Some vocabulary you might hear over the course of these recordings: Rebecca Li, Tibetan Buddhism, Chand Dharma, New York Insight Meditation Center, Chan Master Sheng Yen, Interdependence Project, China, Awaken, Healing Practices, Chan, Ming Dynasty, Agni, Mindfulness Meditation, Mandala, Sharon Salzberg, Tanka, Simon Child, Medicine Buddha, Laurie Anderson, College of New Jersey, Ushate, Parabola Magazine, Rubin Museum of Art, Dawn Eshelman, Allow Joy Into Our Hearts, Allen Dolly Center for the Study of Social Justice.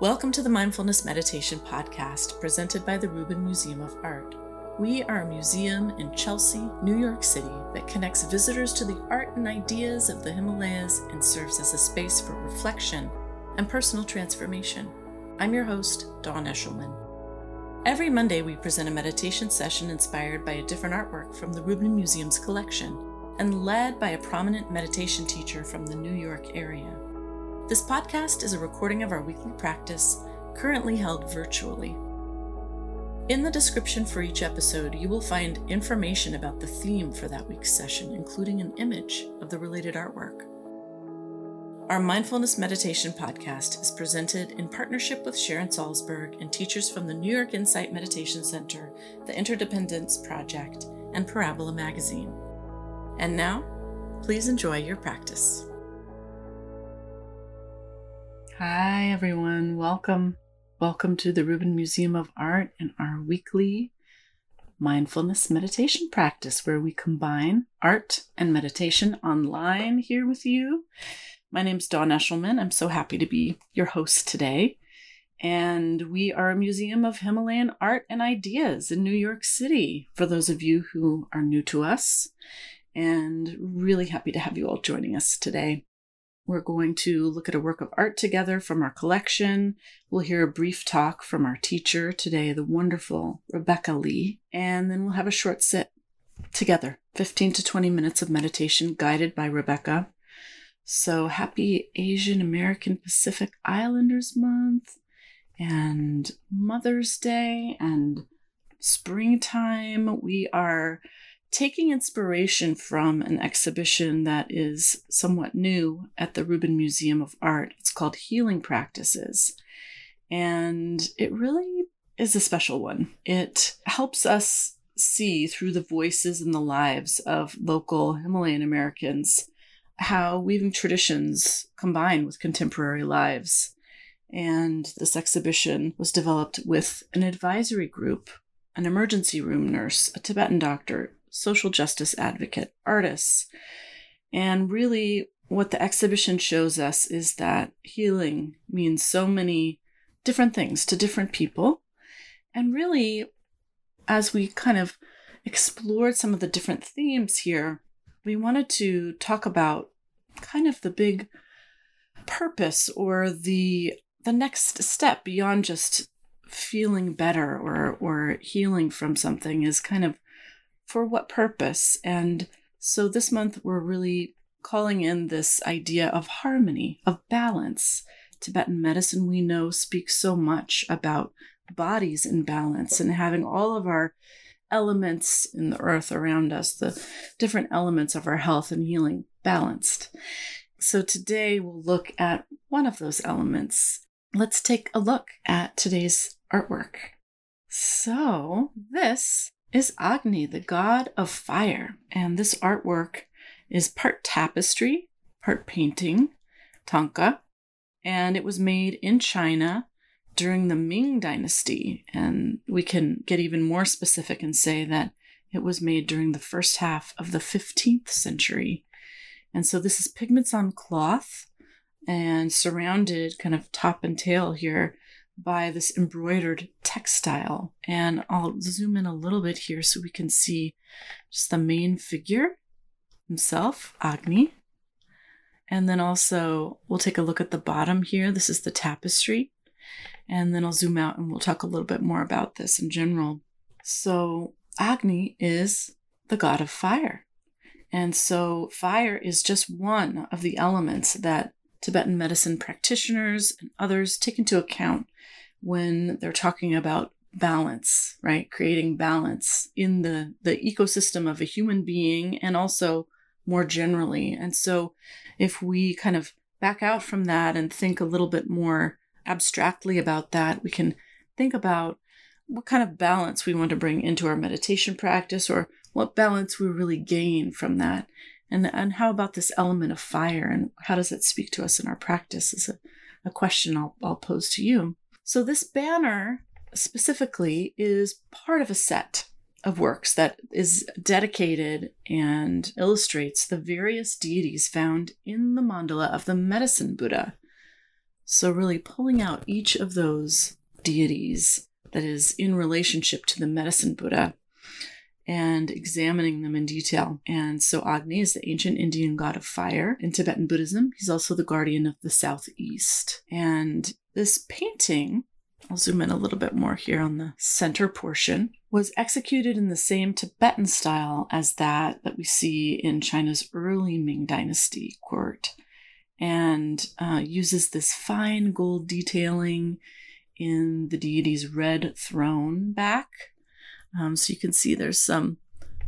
Welcome to the Mindfulness Meditation Podcast, presented by the Rubin Museum of Art. We are a museum in Chelsea, New York City, that connects visitors to the art and ideas of the Himalayas and serves as a space for reflection and personal transformation. I'm your host, Dawn Eshelman. Every Monday, we present a meditation session inspired by a different artwork from the Rubin Museum's collection and led by a prominent meditation teacher from the New York area. This podcast is a recording of our weekly practice, currently held virtually. In the description for each episode, you will find information about the theme for that week's session, including an image of the related artwork. Our Mindfulness Meditation Podcast is presented in partnership with Sharon Salzberg and teachers from the New York Insight Meditation Center, the Interdependence Project, and Parabola Magazine. And now, please enjoy your practice. Hi, everyone. Welcome to the Rubin Museum of Art and our weekly mindfulness meditation practice, where we combine art and meditation online here with you. My name's Dawn Eshelman. I'm so happy to be your host today. And we are a museum of Himalayan art and ideas in New York City, for those of you who are new to us. And really happy to have you all joining us today. We're going to look at a work of art together from our collection. We'll hear a brief talk from our teacher today, the wonderful Rebecca Li, and then we'll have a short sit together, 15 to 20 minutes of meditation guided by Rebecca. So happy Asian American Pacific Islanders Month and Mother's Day and springtime. We are taking inspiration from an exhibition that is somewhat new at the Rubin Museum of Art. It's called Healing Practices, and it really is a special one. It helps us see through the voices and the lives of local Himalayan Americans how weaving traditions combine with contemporary lives. And this exhibition was developed with an advisory group, an emergency room nurse, a Tibetan doctor, social justice advocate, artists. And really what the exhibition shows us is that healing means so many different things to different people. And really, as we kind of explored some of the different themes here, we wanted to talk about kind of the big purpose or the next step beyond just feeling better or healing from something is kind of for what purpose? And so this month, we're really calling in this idea of harmony, of balance. Tibetan medicine, we know, speaks so much about bodies in balance and having all of our elements in the earth around us, the different elements of our health and healing, balanced. So today, we'll look at one of those elements. Let's take a look at today's artwork. So this is Agni, the god of fire. And this artwork is part tapestry, part painting, Tanka. And it was made in China during the Ming Dynasty. And we can get even more specific and say that it was made during the first half of the 15th century. And so this is pigments on cloth and surrounded kind of top and tail here by this embroidered textile. And I'll zoom in a little bit here so we can see just the main figure himself, Agni. And then also we'll take a look at the bottom here. This is the tapestry. And then I'll zoom out and we'll talk a little bit more about this in general. So Agni is the god of fire. And so fire is just one of the elements that Tibetan medicine practitioners and others take into account when they're talking about balance, right? Creating balance in the ecosystem of a human being and also more generally. And so if we kind of back out from that and think a little bit more abstractly about that, we can think about what kind of balance we want to bring into our meditation practice or what balance we really gain from that. And how about this element of fire and how does it speak to us in our practice is a question I'll pose to you. So this banner specifically is part of a set of works that is dedicated and illustrates the various deities found in the mandala of the Medicine Buddha. So really pulling out each of those deities that is in relationship to the Medicine Buddha and examining them in detail. And so Agni is the ancient Indian god of fire in Tibetan Buddhism. He's also the guardian of the southeast. And this painting, I'll zoom in a little bit more here on the center portion, was executed in the same Tibetan style as that we see in China's early Ming Dynasty court, and uses this fine gold detailing in the deity's red throne back. So you can see there's some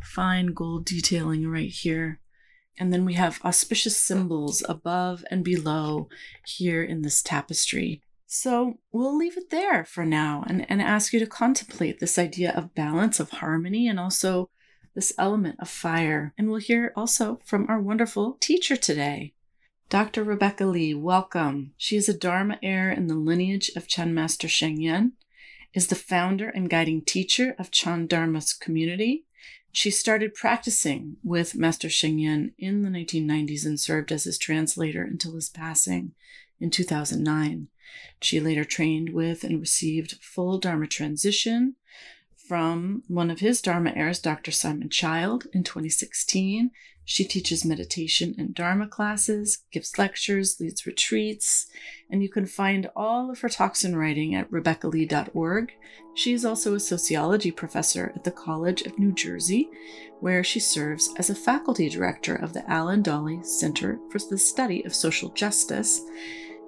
fine gold detailing right here. And then we have auspicious symbols above and below here in this tapestry. So we'll leave it there for now and ask you to contemplate this idea of balance, of harmony, and also this element of fire. And we'll hear also from our wonderful teacher today, Dr. Rebecca Li. Welcome. She is a Dharma heir in the lineage of Chan Master Sheng Yen, is the founder and guiding teacher of Chand Dharma's community. She started practicing with Master Sheng Yen in the 1990s and served as his translator until his passing in 2009. She later trained with and received full Dharma transition from one of his Dharma heirs, Dr. Simon Child, in 2016. She teaches meditation and Dharma classes, gives lectures, leads retreats, and you can find all of her talks and writing at RebeccaLi.org. She is also a sociology professor at the College of New Jersey, where she serves as a faculty director of the Allen Dolly Center for the Study of Social Justice.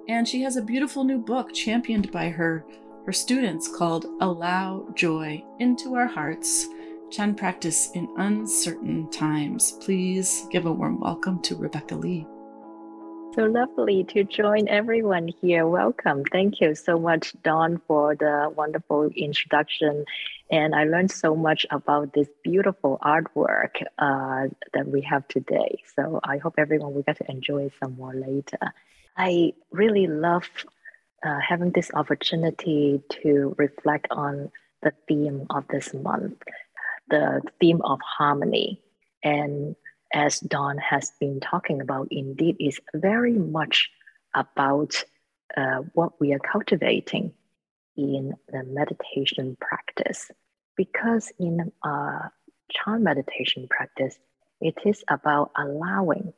And she has a beautiful new book championed by her students called Allow Joy Into Our Hearts, Chan Practice in Uncertain Times. Please give a warm welcome to Rebecca Li. So lovely to join everyone here. Welcome. Thank you so much, Dawn, for the wonderful introduction. And I learned so much about this beautiful artwork that we have today. So I hope everyone will get to enjoy some more later. I really love having this opportunity to reflect on the theme of this month, the theme of harmony. And as Dawn has been talking about, indeed, is very much about what we are cultivating in the meditation practice. Because in Chan meditation practice, it is about allowing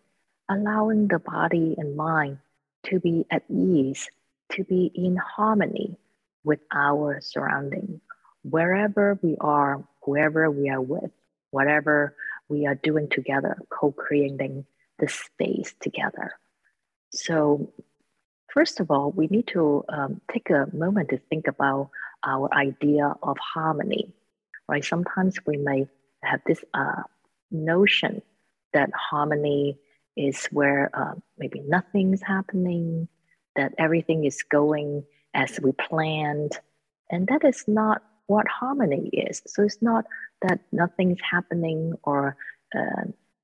the body and mind to be at ease, to be in harmony with our surrounding, wherever we are, whoever we are with, whatever we are doing together, co-creating the space together. So first of all, we need to take a moment to think about our idea of harmony, right? Sometimes we may have this notion that harmony is where maybe nothing's happening, that everything is going as we planned. And that is not what harmony is. So it's not that nothing's happening or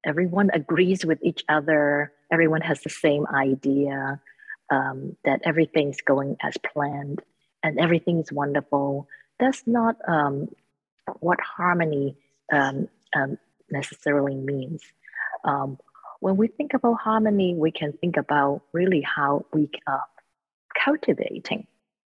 everyone agrees with each other, everyone has the same idea, that everything's going as planned and everything's wonderful. That's not what harmony necessarily means. When we think about harmony, we can think about really how we are cultivating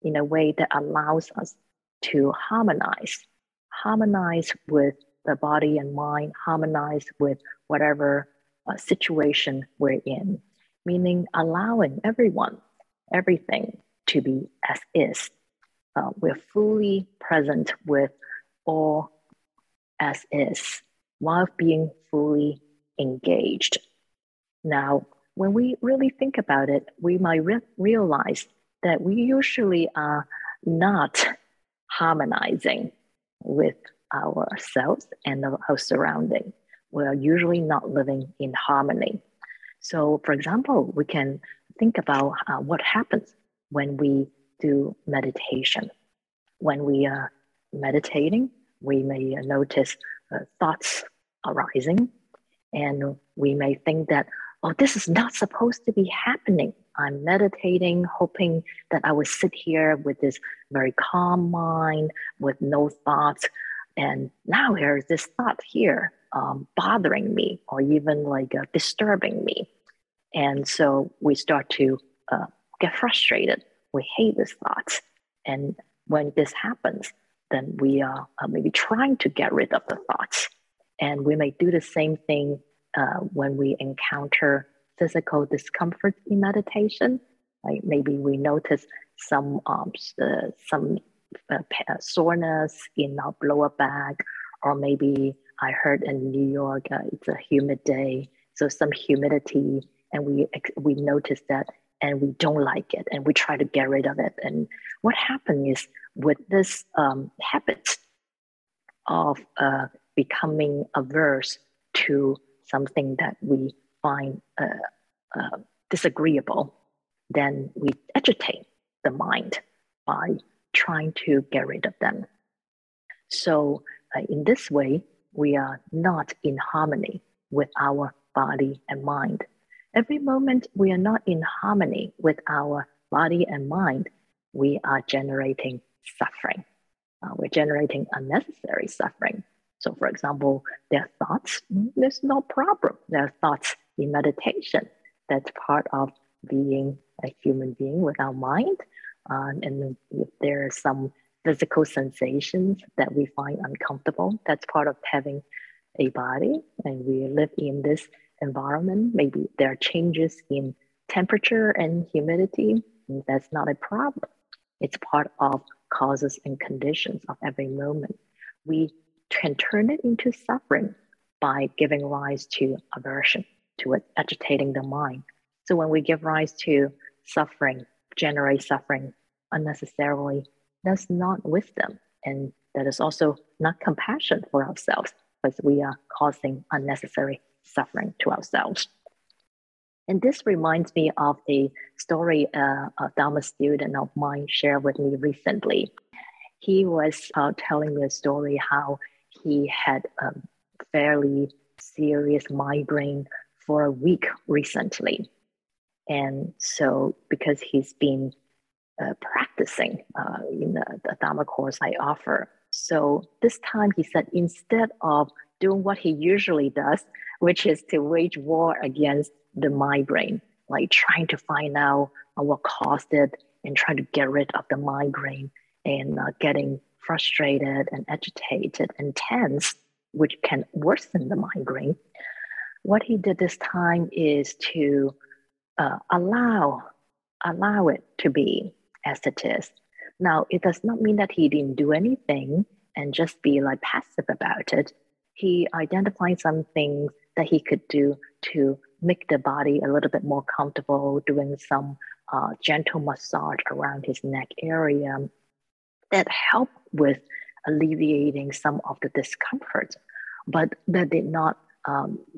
in a way that allows us to harmonize with the body and mind, harmonize with whatever situation we're in, meaning allowing everyone, everything to be as is. We're fully present with all as is while being fully engaged. Now, when we really think about it, we might realize that we usually are not harmonizing with ourselves and our surrounding. We are usually not living in harmony. So, for example, we can think about what happens when we do meditation. When we are meditating, we may notice thoughts arising, and we may think that, oh, this is not supposed to be happening. I'm meditating, hoping that I will sit here with this very calm mind, with no thoughts. And now here's this thought here bothering me or even disturbing me. And so we start to get frustrated. We hate these thoughts. And when this happens, then we are maybe trying to get rid of the thoughts. And we may do the same thing when we encounter physical discomfort in meditation. Right? Maybe we notice some soreness in our lower back, or maybe I heard in New York, it's a humid day, so some humidity, and we notice that, and we don't like it, and we try to get rid of it. And what happens is with this habit of becoming averse to something that we find disagreeable, then we agitate the mind by trying to get rid of them. So in this way, we are not in harmony with our body and mind. Every moment we are not in harmony with our body and mind, we are generating suffering. We're generating unnecessary suffering. So for example, their thoughts, there's no problem. Their thoughts in meditation, that's part of being a human being with our mind. And if there are some physical sensations that we find uncomfortable, that's part of having a body, and we live in this environment. Maybe there are changes in temperature and humidity, and that's not a problem. It's part of causes and conditions of every moment. We can turn it into suffering by giving rise to aversion, to it agitating the mind. So when we give rise to suffering, generate suffering unnecessarily, that's not wisdom. And that is also not compassion for ourselves, because we are causing unnecessary suffering to ourselves. And this reminds me of a story a Dharma student of mine shared with me recently. He was telling me a story how he had a fairly serious migraine for a week recently. And so because he's been practicing in the Dharma course I offer. So this time he said, instead of doing what he usually does, which is to wage war against the migraine, like trying to find out what caused it and trying to get rid of the migraine and getting frustrated and agitated and tense, which can worsen the migraine. What he did this time is to allow it to be as it is. Now, it does not mean that he didn't do anything and just be like passive about it. He identified some things that he could do to make the body a little bit more comfortable, doing some gentle massage around his neck area that helped with alleviating some of the discomfort, but that did not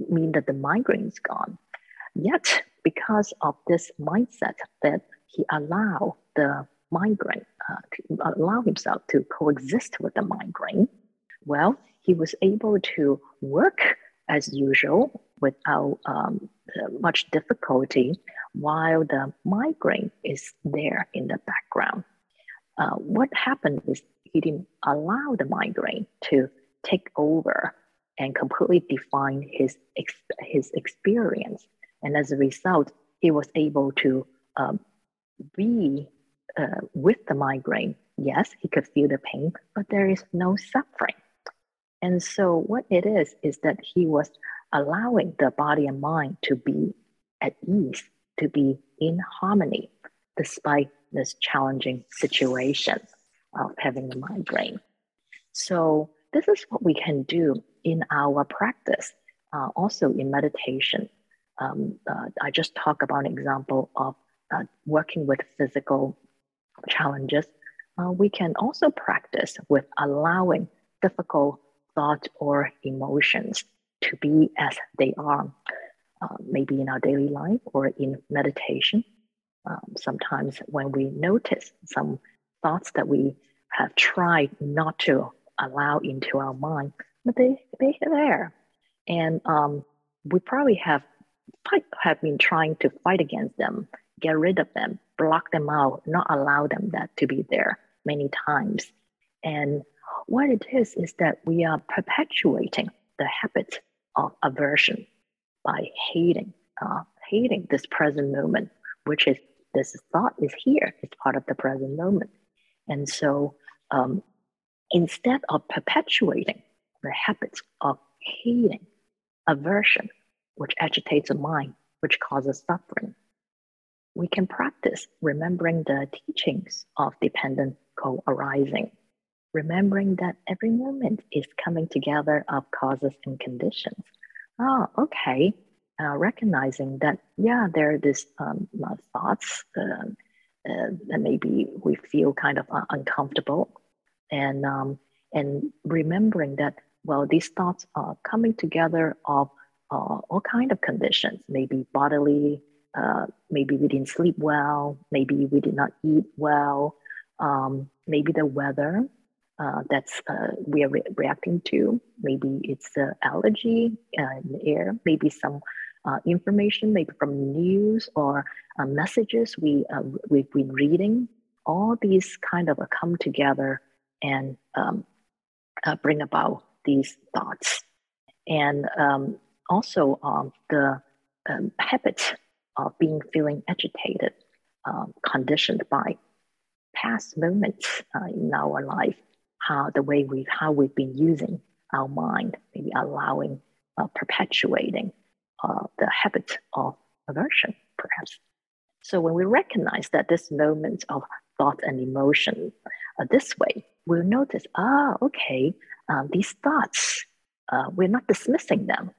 mean that the migraine is gone. Yet, because of this mindset that he allowed the migraine, allow himself to coexist with the migraine, well, he was able to work as usual without much difficulty while the migraine is there in the background. What happened is he didn't allow the migraine to take over and completely define his experience. And as a result, he was able to be with the migraine. Yes, he could feel the pain, but there is no suffering. And so what it is that he was allowing the body and mind to be at ease, to be in harmony, despite this challenging situation of having the migraine. So this is what we can do in our practice, also in meditation. I just talked about an example of working with physical challenges. We can also practice with allowing difficult thoughts or emotions to be as they are, maybe in our daily life or in meditation. Sometimes when we notice some thoughts that we have tried not to allow into our mind, but they're there. And we probably have been trying to fight against them, get rid of them, block them out, not allow them that to be there many times. And what it is that we are perpetuating the habit of aversion by hating this present moment, which is this thought is here. It's part of the present moment. And so instead of perpetuating the habits of hating, aversion, which agitates the mind, which causes suffering, we can practice remembering the teachings of dependent co-arising, remembering that every moment is coming together of causes and conditions. Oh, okay. Recognizing that, yeah, there are these thoughts that maybe we feel kind of uncomfortable, and remembering that, well, these thoughts are coming together of all kind of conditions, maybe bodily, maybe we didn't sleep well, maybe we did not eat well, maybe the weather that's we are reacting to, maybe it's the allergy in the air, maybe some information, maybe from news or messages we've been reading. All these kind of come together and bring about these thoughts. And also the habits of feeling agitated, conditioned by past moments in our life, how we've been using our mind, maybe allowing, perpetuating the habit of aversion, perhaps. So when we recognize that this moment of thought and emotion this way, we'll notice, these thoughts, we're not dismissing them,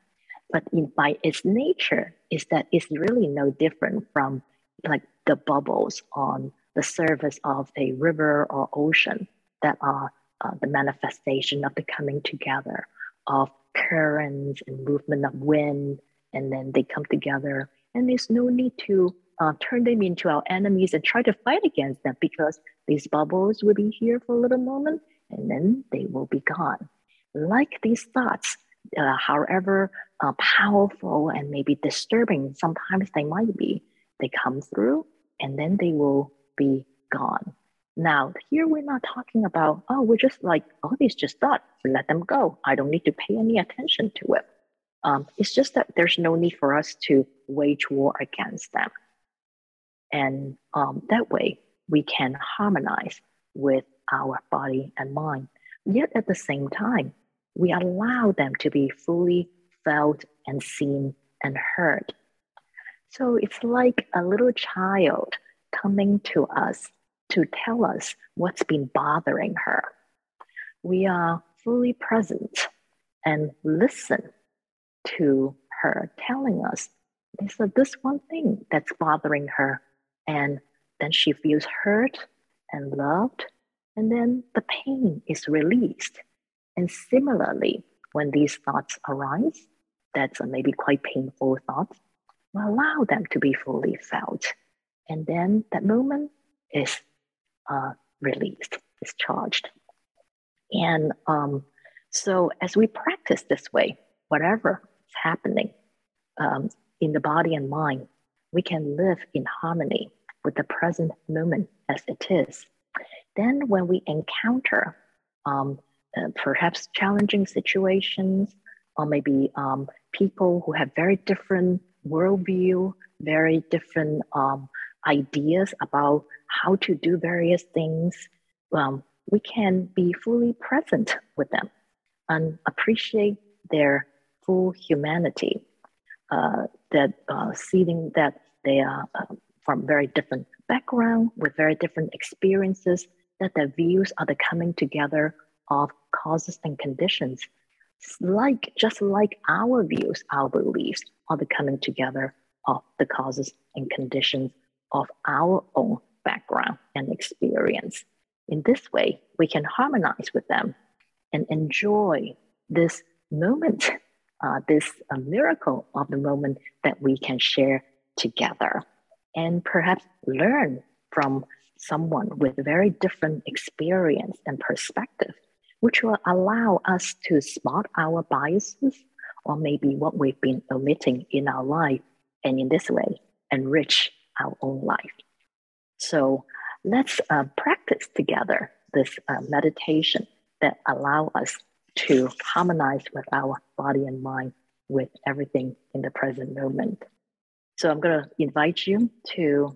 but by its nature is that it's really no different from like the bubbles on the surface of a river or ocean that are the manifestation of the coming together of currents and movement of wind, and then they come together, and there's no need to turn them into our enemies and try to fight against them, because these bubbles will be here for a little moment and then they will be gone. Like these thoughts, however powerful and maybe disturbing sometimes they might be, they come through and then they will be gone. Now, here we're not talking about, we're just like, these just thoughts, let them go. I don't need to pay any attention to it. It's just that there's no need for us to wage war against them. And that way, we can harmonize with our body and mind. Yet at the same time, we allow them to be fully felt and seen and heard. So it's like a little child coming to us to tell us what's been bothering her. We are fully present and listen to her telling us, this one thing that's bothering her. And then she feels hurt and loved, and then the pain is released. And similarly, when these thoughts arise, that's maybe quite painful thoughts, we allow them to be fully felt. And then that moment is released, discharged. And so as we practice this way, whatever is happening in the body and mind, we can live in harmony with the present moment as it is. Then when we encounter perhaps challenging situations, or maybe people who have very different worldview, very different ideas about how to do various things, we can be fully present with them and appreciate their full humanity, seeing that they are from very different background with very different experiences, that their views are the coming together of causes and conditions, just like our views, our beliefs are the coming together of the causes and conditions of our own background and experience. In this way, we can harmonize with them and enjoy this moment, this miracle of the moment that we can share together, and perhaps learn from someone with very different experience and perspective, which will allow us to spot our biases or maybe what we've been omitting in our life, and in this way, enrich our own life. So let's practice together this meditation that allow us to harmonize with our body and mind, with everything in the present moment. So I'm going to invite you to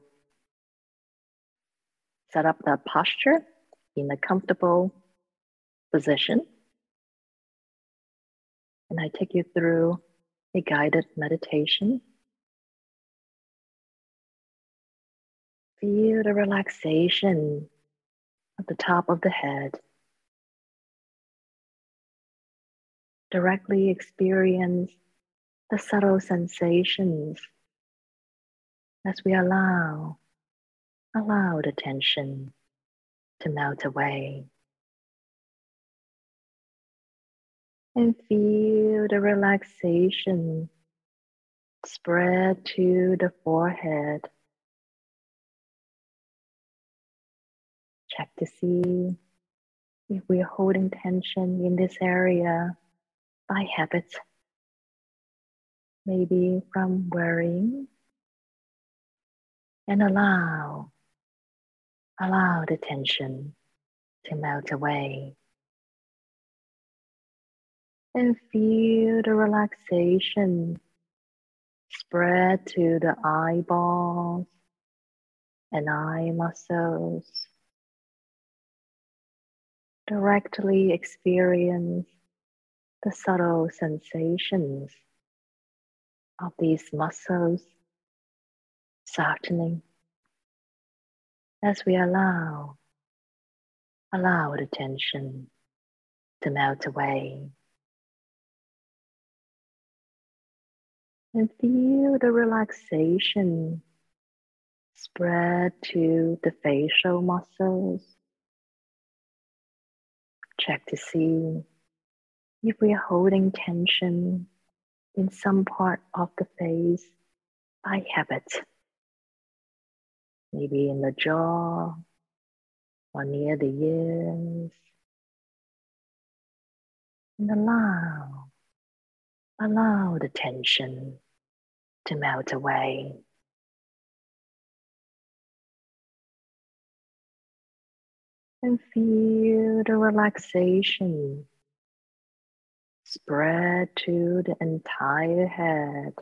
set up that posture in a comfortable position. And I take you through a guided meditation. Feel the relaxation at the top of the head. Directly experience the subtle sensations as we allow the tension to melt away. And feel the relaxation spread to the forehead. Check to see if we're holding tension in this area by habit, maybe from worrying, and allow the tension to melt away. And feel the relaxation spread to the eyeballs and eye muscles. Directly experience the subtle sensations of these muscles softening as we allow the tension to melt away. And feel the relaxation spread to the facial muscles. Check to see if we are holding tension in some part of the face by habit, maybe in the jaw or near the ears. And allow the tension to melt away. And feel the relaxation spread to the entire head.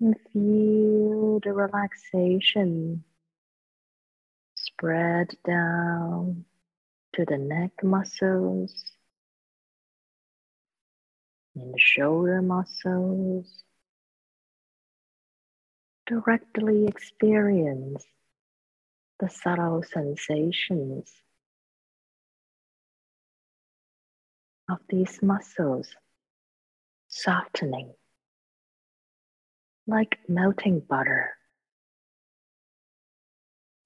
And feel the relaxation spread down to the neck muscles, and the shoulder muscles. Directly experience the subtle sensations of these muscles softening like melting butter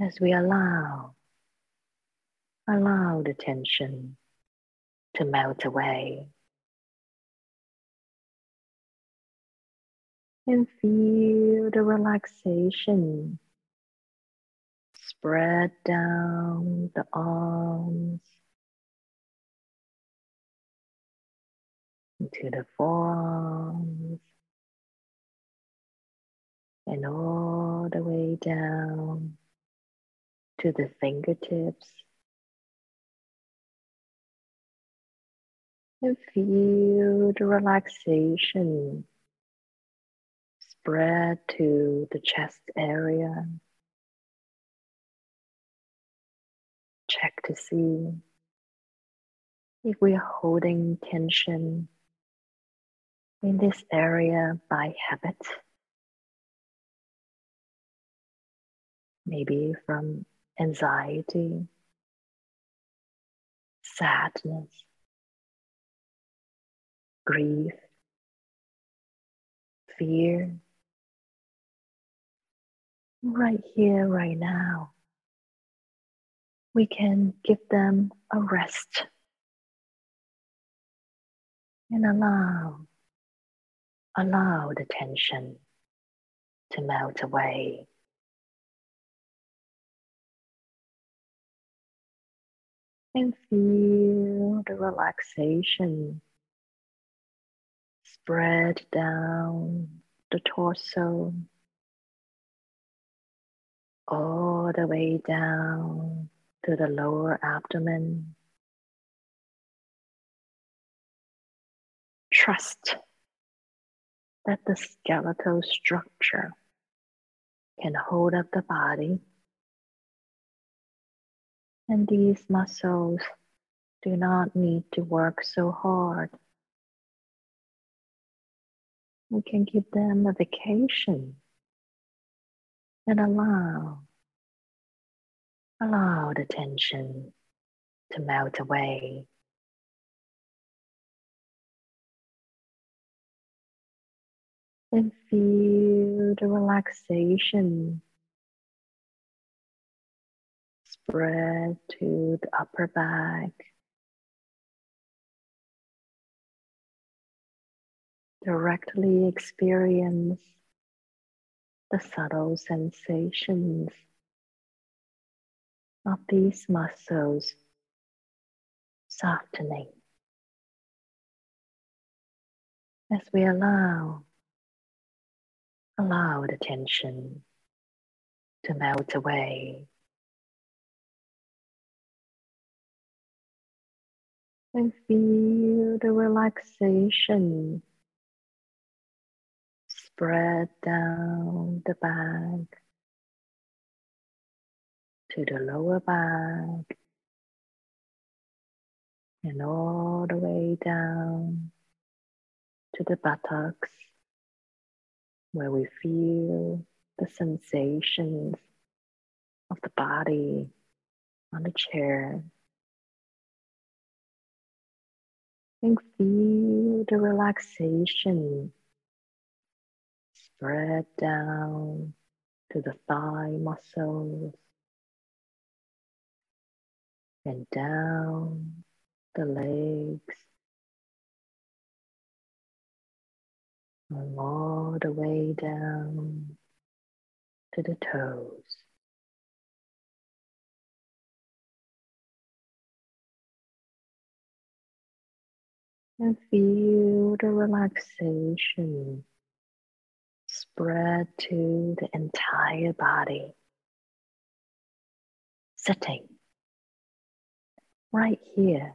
as we allow the tension to melt away. And feel the relaxation spread down the arms into the forearms and all the way down to the fingertips. And feel the relaxation spread to the chest area. Check to see if we are holding tension in this area by habit, maybe from anxiety, sadness, grief, fear. Right here, right now, we can give them a rest and allow the tension to melt away. And feel the relaxation spread down the torso, all the way down to the lower abdomen. Trust that the skeletal structure can hold up the body. And these muscles do not need to work so hard. We can give them a vacation and allow the tension to melt away. And feel the relaxation spread to the upper back, directly experience the subtle sensations of these muscles softening as we allow the tension to melt away. And feel the relaxation spread down the back to the lower back and all the way down to the buttocks, where we feel the sensations of the body on the chair. And feel the relaxation spread down to the thigh muscles and down the legs, and all the way down to the toes. And feel the relaxation spread to the entire body, sitting right here,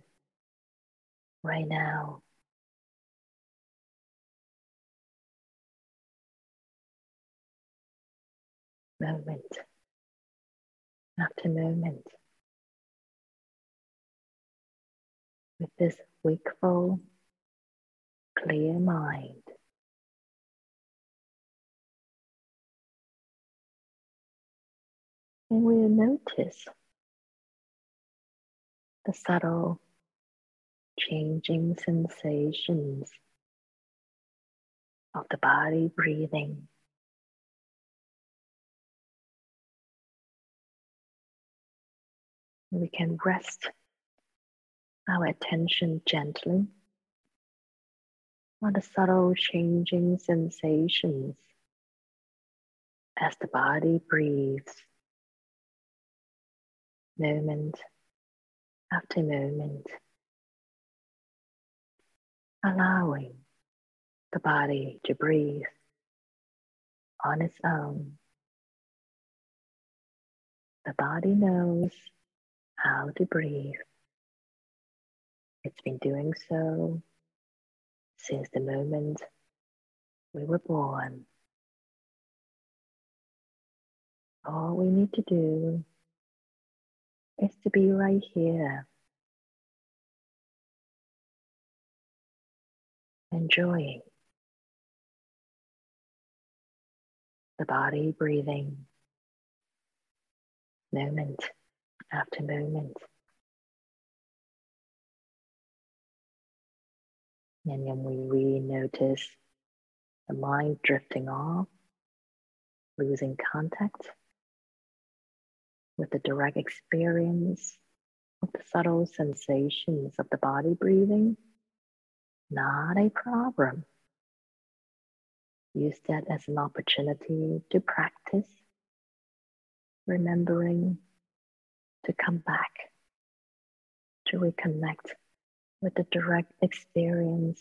right now. Moment after moment, with this wakeful, clear mind. And we'll notice the subtle changing sensations of the body breathing. We can rest our attention gently on the subtle changing sensations as the body breathes, moment after moment, allowing the body to breathe on its own. The body knows how to breathe. It's been doing so since the moment we were born. All we need to do is to be right here, enjoying the body breathing, moment after moment. And then we notice the mind drifting off, losing contact with the direct experience of the subtle sensations of the body breathing. Not a problem. Use that as an opportunity to practice, remembering to come back, to reconnect with the direct experience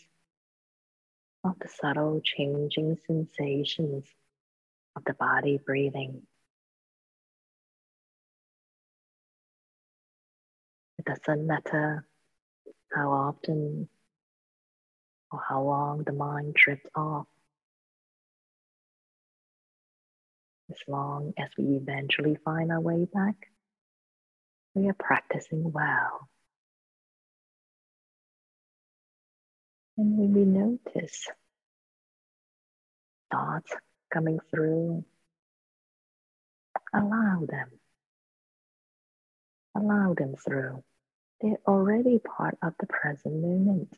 of the subtle changing sensations of the body breathing. It doesn't matter how often or how long the mind drifts off. as long as we eventually find our way back, we are practicing well. And when we notice thoughts coming through, allow them through. They're already part of the present moment.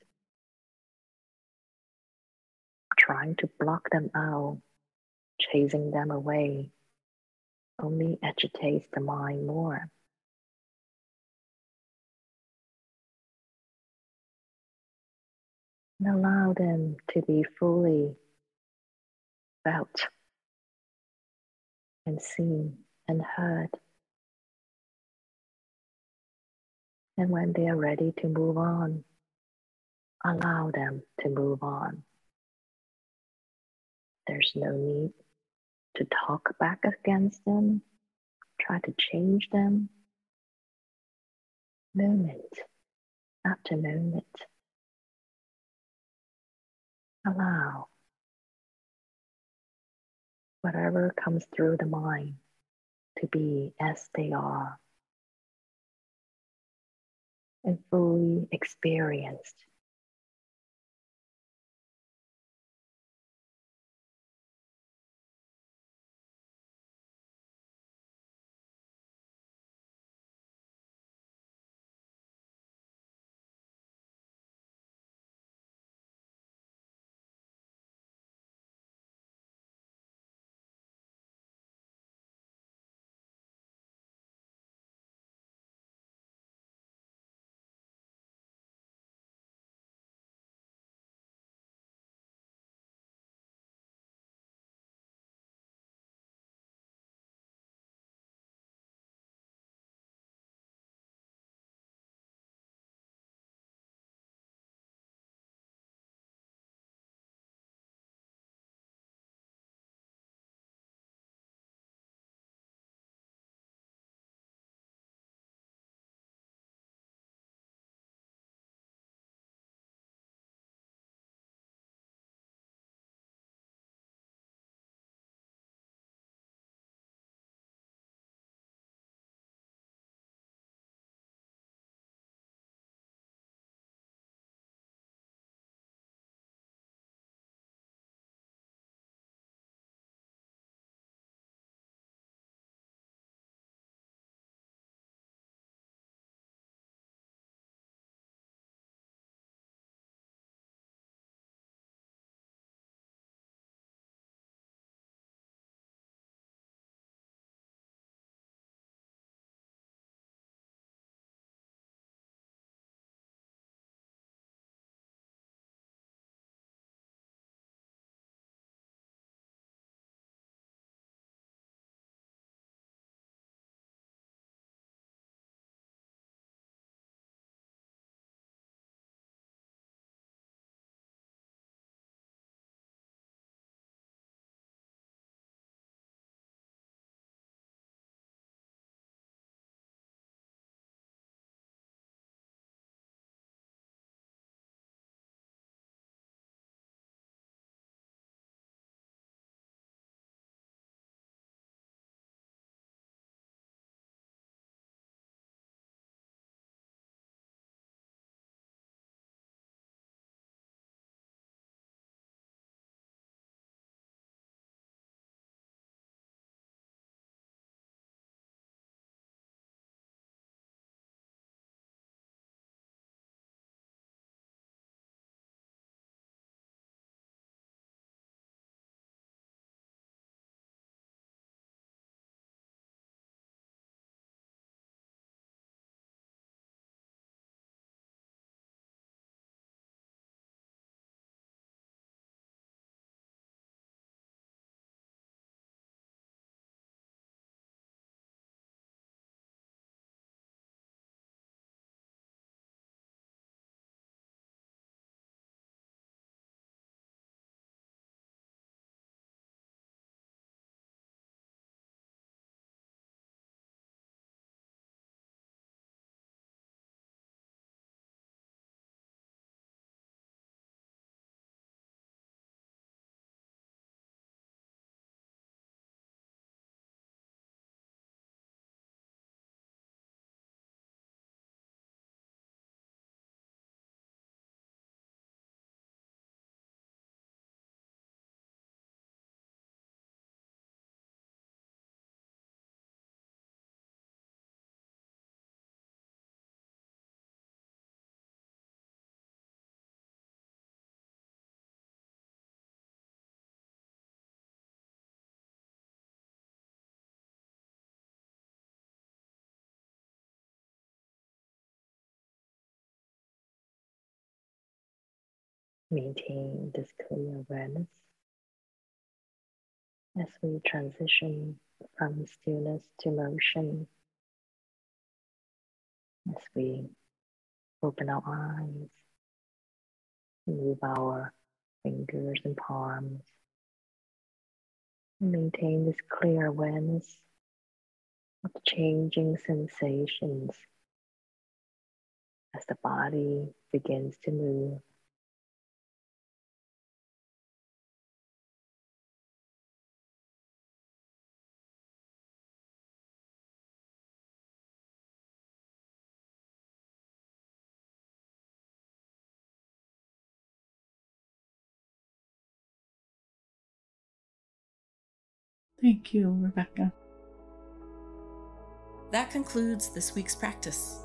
Trying to block them out, chasing them away, only agitates the mind more. And allow them to be fully felt and seen and heard. And when they are ready to move on, allow them to move on. There's no need to talk back against them, try to change them. Moment after moment. Allow whatever comes through the mind to be as they are, and fully experienced. maintain this clear awareness as we transition from stillness to motion, as we open our eyes, move our fingers and palms, and maintain this clear awareness of changing sensations as the body begins to move. Thank you, Rebecca. That concludes this week's practice.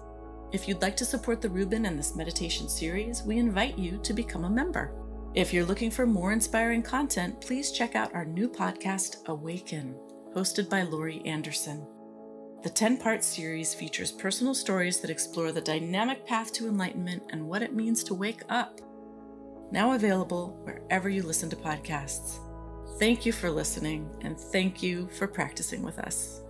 If you'd like to support the Rubin and this meditation series, we invite you to become a member. If you're looking for more inspiring content, please check out our new podcast, Awaken, hosted by Laurie Anderson. The 10-part series features personal stories that explore the dynamic path to enlightenment and what it means to wake up. Now available wherever you listen to podcasts. Thank you for listening, and thank you for practicing with us.